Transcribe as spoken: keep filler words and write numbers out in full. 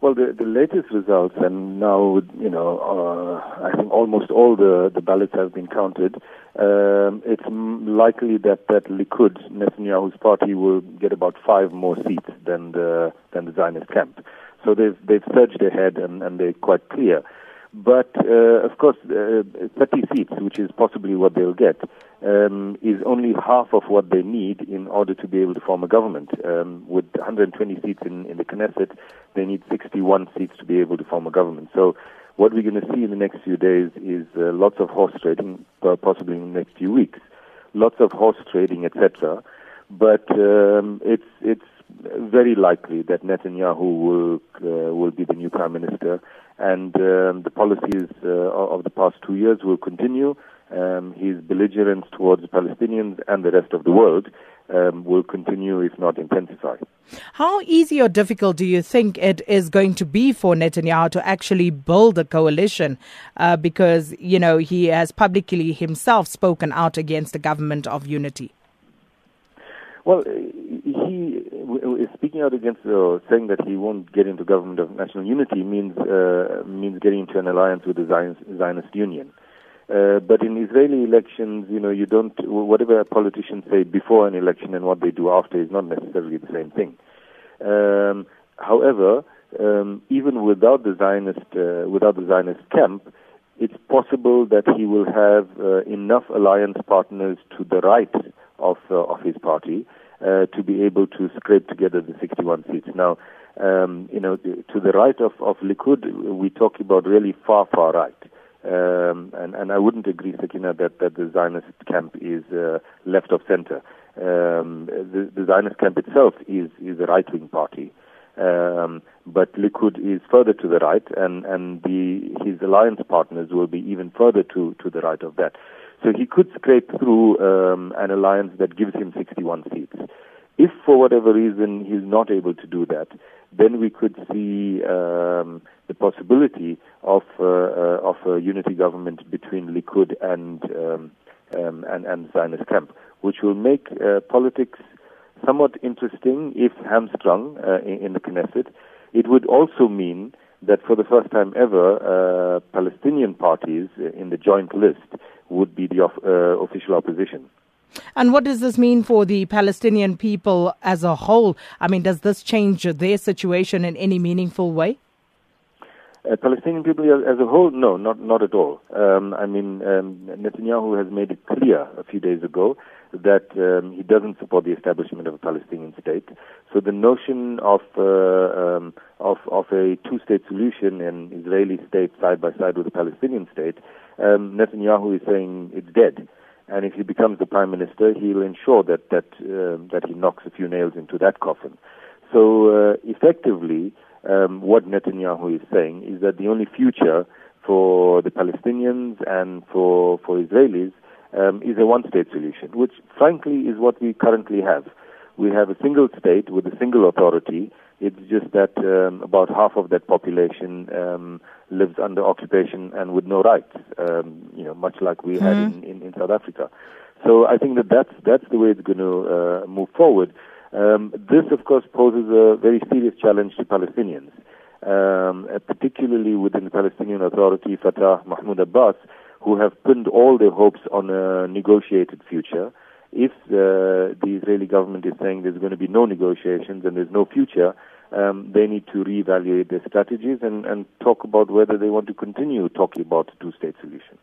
Well, the, the latest results, and now, you know, uh, I think almost all the, the ballots have been counted. Um, it's likely that, that Likud, Netanyahu's party, will get about five more seats than the than the Zionist camp. So they've they've surged ahead, and, and they're quite clear. But uh, of course, uh, thirty seats, which is possibly what they'll get, um, is only half of what they need in order to be able to form a government. Um, with one hundred twenty seats in, in the Knesset, they need sixty-one seats to be able to form a government. So what we're going to see in the next few days is uh, lots of horse trading, possibly in the next few weeks, lots of horse trading, et cetera. But um, it's it's very likely that Netanyahu will uh, will be the new prime minister. And um, the policies uh, of the past two years will continue. Um, his belligerence towards the Palestinians and the rest of the world um, will continue, if not intensify. How easy or difficult do you think it is going to be for Netanyahu to actually build a coalition? Uh, because, you know, he has publicly himself spoken out against a government of unity. Well, he speaking out against or saying that he won't get into government of national unity means uh, means getting into an alliance with the Zionist, Zionist Union. Uh, but in Israeli elections, you know, you don't whatever politicians say before an election and what they do after is not necessarily the same thing. Um, however, um, even without the Zionist uh, without the Zionist camp, it's possible that he will have uh, enough alliance partners to the right of uh, of his party uh, to be able to scrape together the sixty-one seats. Now, um, you know, to the right of, of Likud, we talk about really far, far right. Um, and, and I wouldn't agree, Sakina, that, that the Zionist camp is uh, left of center. Um, the, the Zionist camp itself is, is a right-wing party. Um, but Likud is further to the right, and, and the, his alliance partners will be even further to, to the right of that. So he could scrape through um, an alliance that gives him sixty-one seats. If for whatever reason he's not able to do that, then we could see um, the possibility of uh, uh, of a unity government between Likud and um, um, and, and Zionist camp, which will make uh, politics somewhat interesting if hamstrung uh, in, in the Knesset. It would also mean that for the first time ever, uh, Palestinian parties in the joint list would be the uh, official opposition. And what does this mean for the Palestinian people as a whole? I mean, does this change their situation in any meaningful way? Uh, Palestinian people as a whole? No, not not at all. Um, I mean, um, Netanyahu has made it clear a few days ago that um, he doesn't support the establishment of a Palestinian state. So the notion of uh, um, of, of a two-state solution, an Israeli state side by side with a Palestinian state, um, Netanyahu is saying it's dead. And if he becomes the prime minister, he'll ensure that that uh, that he knocks a few nails into that coffin. So uh, effectively, um, what Netanyahu is saying is that the only future for the Palestinians and for for Israelis Um, is a one-state solution, which frankly is what we currently have. We have a single state with a single authority. It's just that um, about half of that population um, lives under occupation and with no rights, um, you know, much like we mm-hmm. had in, in, in South Africa. So I think that that's, that's the way it's going to uh, move forward. Um, this, of course, poses a very serious challenge to Palestinians, um, particularly within the Palestinian Authority, Fatah, Mahmoud Abbas, who have pinned all their hopes on a negotiated future. If uh, the Israeli government is saying there's going to be no negotiations and there's no future, um, they need to reevaluate their strategies and, and talk about whether they want to continue talking about a two-state solution.